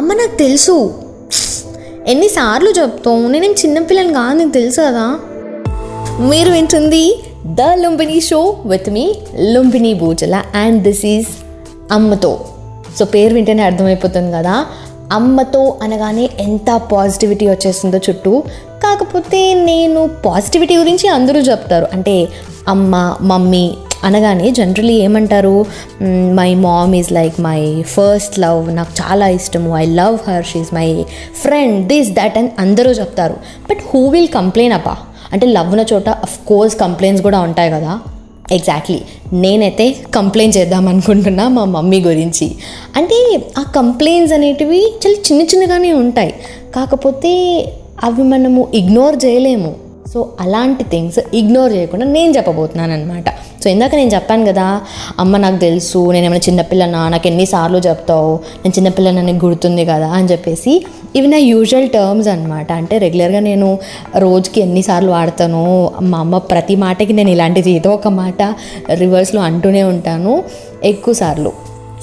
అమ్మ నాకు తెలుసు, ఎన్నిసార్లు చెప్తావు, నేనేం చిన్నపిల్లని కాదు, నీకు తెలుసు కదా. మీరు వింటుంది ద లుంబినీ షో విత్ మీ Lumbini Bhojala and this is Ammatho. So పేరు వింటేనే అర్థమైపోతుంది కదా, అమ్మతో అనగానే ఎంత పాజిటివిటీ వచ్చేస్తుందో చుట్టూ. కాకపోతే నేను పాజిటివిటీ గురించి అందరూ చెప్తారు, అంటే అమ్మ మమ్మీ అనగానే జనరలీ ఏమంటారు, my mom is like my first love, నాకు చాలా ఇష్టము, I love her, she is my friend, this that అని అందరూ చెప్తారు. బట్ హూ విల్ కంప్లైన్ అబ్బా అంటే లవ్వున చోట అఫ్ కోర్స్ కంప్లైంట్స్ కూడా ఉంటాయి కదా. ఎగ్జాక్ట్లీ నేనైతే కంప్లైంట్ చేద్దాం అనుకుంటున్నా మా మమ్మీ గురించి. అంటే ఆ కంప్లైంట్స్ అనేటివి చాలా చిన్న చిన్నగానే ఉంటాయి, కాకపోతే అవి మనము ఇగ్నోర్ చేయలేము. సో అలాంటి థింగ్స్ ఇగ్నోర్ చేయకుండా నేను చెప్పబోతున్నాను అనమాట. సో ఇందాక నేను చెప్పాను కదా, అమ్మ నాకు తెలుసు, నేనేమైనా చిన్నపిల్లనా, నాకు ఎన్నిసార్లు చెప్తావు, నేను చిన్నపిల్లనని గుర్తుంది కదా అని చెప్పేసి, ఇవి నా యూజువల్ టర్మ్స్ అనమాట. అంటే రెగ్యులర్గా నేను రోజుకి ఎన్నిసార్లు వాడతాను, మా అమ్మ ప్రతి మాటకి నేను ఇలాంటిది ఏదో ఒక మాట రివర్స్లో అంటూనే ఉంటాను ఎక్కువసార్లు.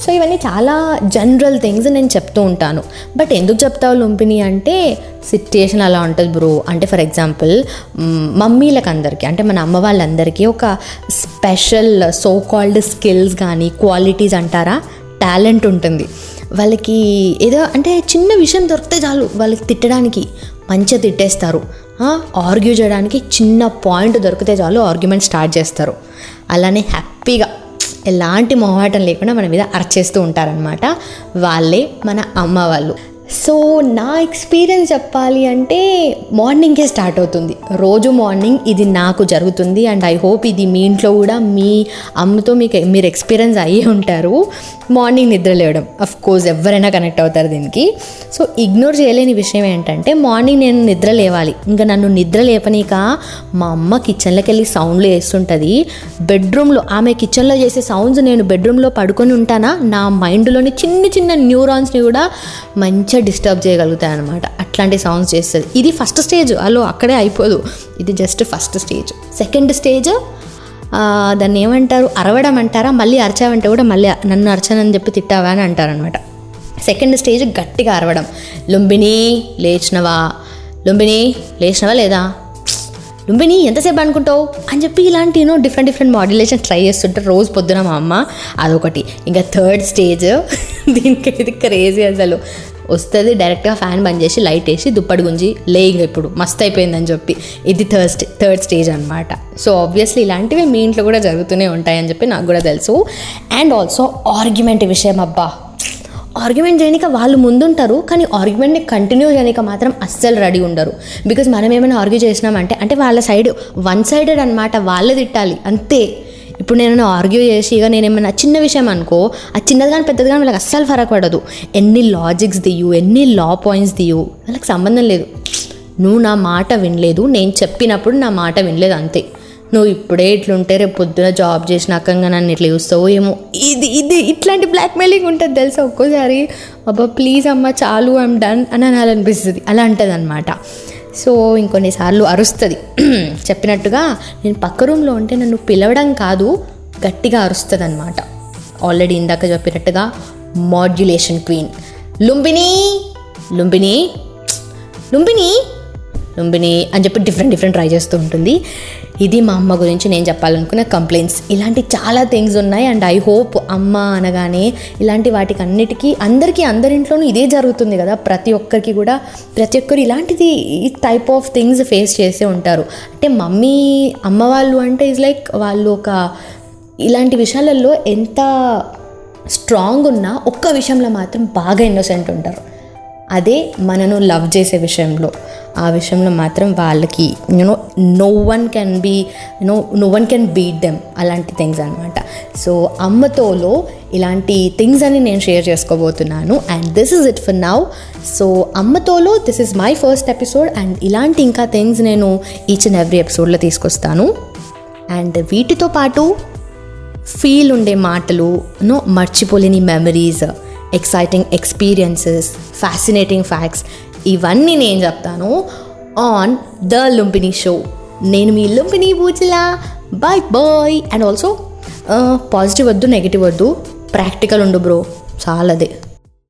సో ఇవన్నీ చాలా జనరల్ థింగ్స్ నేను చెప్తూ ఉంటాను. బట్ ఎందుకు చెప్తావు లుంపిని అంటే, సిచ్యుయేషన్ అలా ఉంటుంది బ్రో. అంటే ఫర్ ఎగ్జాంపుల్ మమ్మీలకు అందరికీ, అంటే మన అమ్మ వాళ్ళందరికీ ఒక స్పెషల్ సో కాల్డ్ స్కిల్స్ కానీ క్వాలిటీస్ అంటారా, టాలెంట్ ఉంటుంది వాళ్ళకి. ఏదో అంటే చిన్న విషయం దొరికితే చాలు వాళ్ళకి తిట్టడానికి మంచిగా తిట్టేస్తారు, ఆర్గ్యూ చేయడానికి చిన్న పాయింట్ దొరికితే చాలు ఆర్గ్యుమెంట్ స్టార్ట్ చేస్తారు. అలానే హ్యాపీగా ఎలాంటి మొహమాటం లేకుండా మన మీద అర్చేస్తూ ఉంటారనమాట, వాళ్ళే మన అమ్మ వాళ్ళు. సో నా ఎక్స్పీరియన్స్ చెప్పాలి అంటే మార్నింగే స్టార్ట్ అవుతుంది, రోజు మార్నింగ్ ఇది నాకు జరుగుతుంది. అండ్ ఐ హోప్ ఇది మీ ఇంట్లో కూడా మీ అమ్మతో మీరు ఎక్స్పీరియన్స్ అయ్యే ఉంటారు. మార్నింగ్ నిద్ర లేవడం, అఫ్ కోర్స్ ఎవరైనా కనెక్ట్ అవుతారు దీనికి. సో ఇగ్నోర్ చేయలేని విషయం ఏంటంటే, మార్నింగ్ నేను నిద్ర లేవాలి, ఇంకా నన్ను నిద్ర లేపనీక మా అమ్మ కిచెన్లోకి వెళ్ళి సౌండ్లు వేస్తుంటుంది. బెడ్రూమ్లో ఆమె కిచెన్లో చేసే సౌండ్స్ నేను బెడ్రూమ్లో పడుకొని ఉంటానా, నా మైండ్లోని చిన్న చిన్న న్యూరాన్స్ని కూడా మంచిగా డిస్టర్బ్ చేయగలుగుతాయి అనమాట. అట్లాంటి సౌండ్స్ చేస్తుంది. ఇది ఫస్ట్ స్టేజ్, అలా అక్కడే అయిపోదు, ఇది just first stage. Second stage దాన్ని ఏమంటారు, అరవడం అంటారా, మళ్ళీ అరచావంటే కూడా మళ్ళీ నన్ను అరచానని చెప్పి తిట్టావా అని అంటారనమాట. సెకండ్ స్టేజ్ గట్టిగా అరవడం, లుంబిని లేచినవా, లుంబిని లేచినవా లేదా, లుంబిని ఎంతసేపు అనుకుంటావు అని చెప్పి ఇలాంటి యూనో డిఫరెంట్ మాడ్యులేషన్ ట్రై చేస్తుంటే రోజు పొద్దున మా అమ్మ. అదొకటి. ఇంకా థర్డ్ స్టేజ్, దీనికి ఇది క్రేజీ అసలు, వస్తుంది డైరెక్ట్గా ఫ్యాన్ బంద్ చేసి లైట్ వేసి దుప్పటి గుంజి లేయింగ్ ఇప్పుడు మస్తు అయిపోయిందని చెప్పి, ఇది థర్డ్ స్టేజ్ అనమాట. సో ఆబ్వియస్లీ ఇలాంటివి మీ ఇంట్లో కూడా జరుగుతూనే ఉంటాయని చెప్పి నాకు కూడా తెలుసు. అండ్ ఆల్సో ఆర్గ్యుమెంట్ విషయం, అబ్బా ఆర్గ్యుమెంట్ చేయడానికి వాళ్ళు ముందుంటారు, కానీ ఆర్గ్యుమెంట్ని కంటిన్యూ చేయడానికి మాత్రం అస్సలు రెడీ ఉండరు. బికాజ్ మనం ఏమైనా ఆర్గ్యూ చేసినామంటే, అంటే వాళ్ళ సైడ్ వన్ సైడెడ్ అనమాట, వాళ్ళే తిట్టాలి అంతే. ఇప్పుడు నేను ఆర్గ్యూ చేసి ఇక నేనేమైనా చిన్న విషయం అనుకో, ఆ చిన్నది కానీ పెద్దది కానీ వాళ్ళకి అస్సలు ఫరక పడదు. ఎన్ని లాజిక్స్ దియు, ఎన్ని లా పాయింట్స్ దియు, వాళ్ళకి సంబంధం లేదు. నువ్వు నా మాట వినలేదు, నేను చెప్పినప్పుడు నా మాట వినలేదు అంతే. నువ్వు ఇప్పుడే ఇట్లుంటే రేపు పొద్దున జాబ్ చేసినాక నన్ను ఇట్లా చూస్తావు ఏమో, ఇది ఇట్లాంటి బ్లాక్మెయిలింగ్ ఉంటుంది తెలుసా. ఒక్కోసారి అబ్బా ప్లీజ్ అమ్మ చాలు, ఐమ్ డన్ అని అనిపిస్తుంది, అలా అంటుంది అనమాట. సో ఇంకొన్నిసార్లు అరుస్తుంది, చెప్పినట్టుగా నేను పక్క రూమ్లో ఉంటే నన్ను పిలవడం కాదు, గట్టిగా అరుస్తుంది అనమాట. ఆల్రెడీ ఇందాక చెప్పినట్టుగా మాడ్యులేషన్ క్వీన్, లుంబిని లుంబిని లుంబిని లుంబిని అని చెప్పి డిఫరెంట్ ట్రై చేస్తూ ఉంటుంది. ఇది మా అమ్మ గురించి నేను చెప్పాలనుకున్న కంప్లైంట్స్. ఇలాంటి చాలా థింగ్స్ ఉన్నాయి. అండ్ ఐ హోప్ అమ్మ అనగానే ఇలాంటి వాటికి అన్నిటికీ అందరికీ అందరింట్లోనూ ఇదే జరుగుతుంది కదా, ప్రతి ఒక్కరికి కూడా, ప్రతి ఒక్కరు ఇలాంటిది ఈ టైప్ ఆఫ్ థింగ్స్ ఫేస్ చేసే ఉంటారు. అంటే మమ్మీ అమ్మ వాళ్ళు అంటే ఈజ్ లైక్ వాళ్ళు ఒక ఇలాంటి విషయాలలో ఎంత స్ట్రాంగ్ ఉన్నా ఒక్క విషయంలో మాత్రం బాగా ఇన్నోసెంట్ ఉంటారు. అదే మనను లవ్ చేసే విషయంలో, ఆ విషయంలో మాత్రం వాళ్ళకి you know no one can beat them అలాంటి థింగ్స్ అనమాట. సో అమ్మతోలో ఇలాంటి థింగ్స్ అని నేను షేర్ చేసుకోబోతున్నాను. And this is it for now. So అమ్మతోలో this is my first episode. And ఇలాంటి ఇంకా థింగ్స్ నేను ఈచ్ అండ్ ఎవ్రీ ఎపిసోడ్లో తీసుకొస్తాను. అండ్ వీటితో పాటు ఫీల్ ఉండే మాటలు, యూనో మర్చిపోలేని memories, exciting experiences, fascinating facts, ఇవన్నీ నేను చెప్తాను ఆన్ ద లుంబినీ షో. నేను మీ Lumbini Bhojala, bye bye. And also positive వద్దు, నెగిటివ్ వద్దు, ప్రాక్టికల్ ఉండు బ్రో, చాలాదే.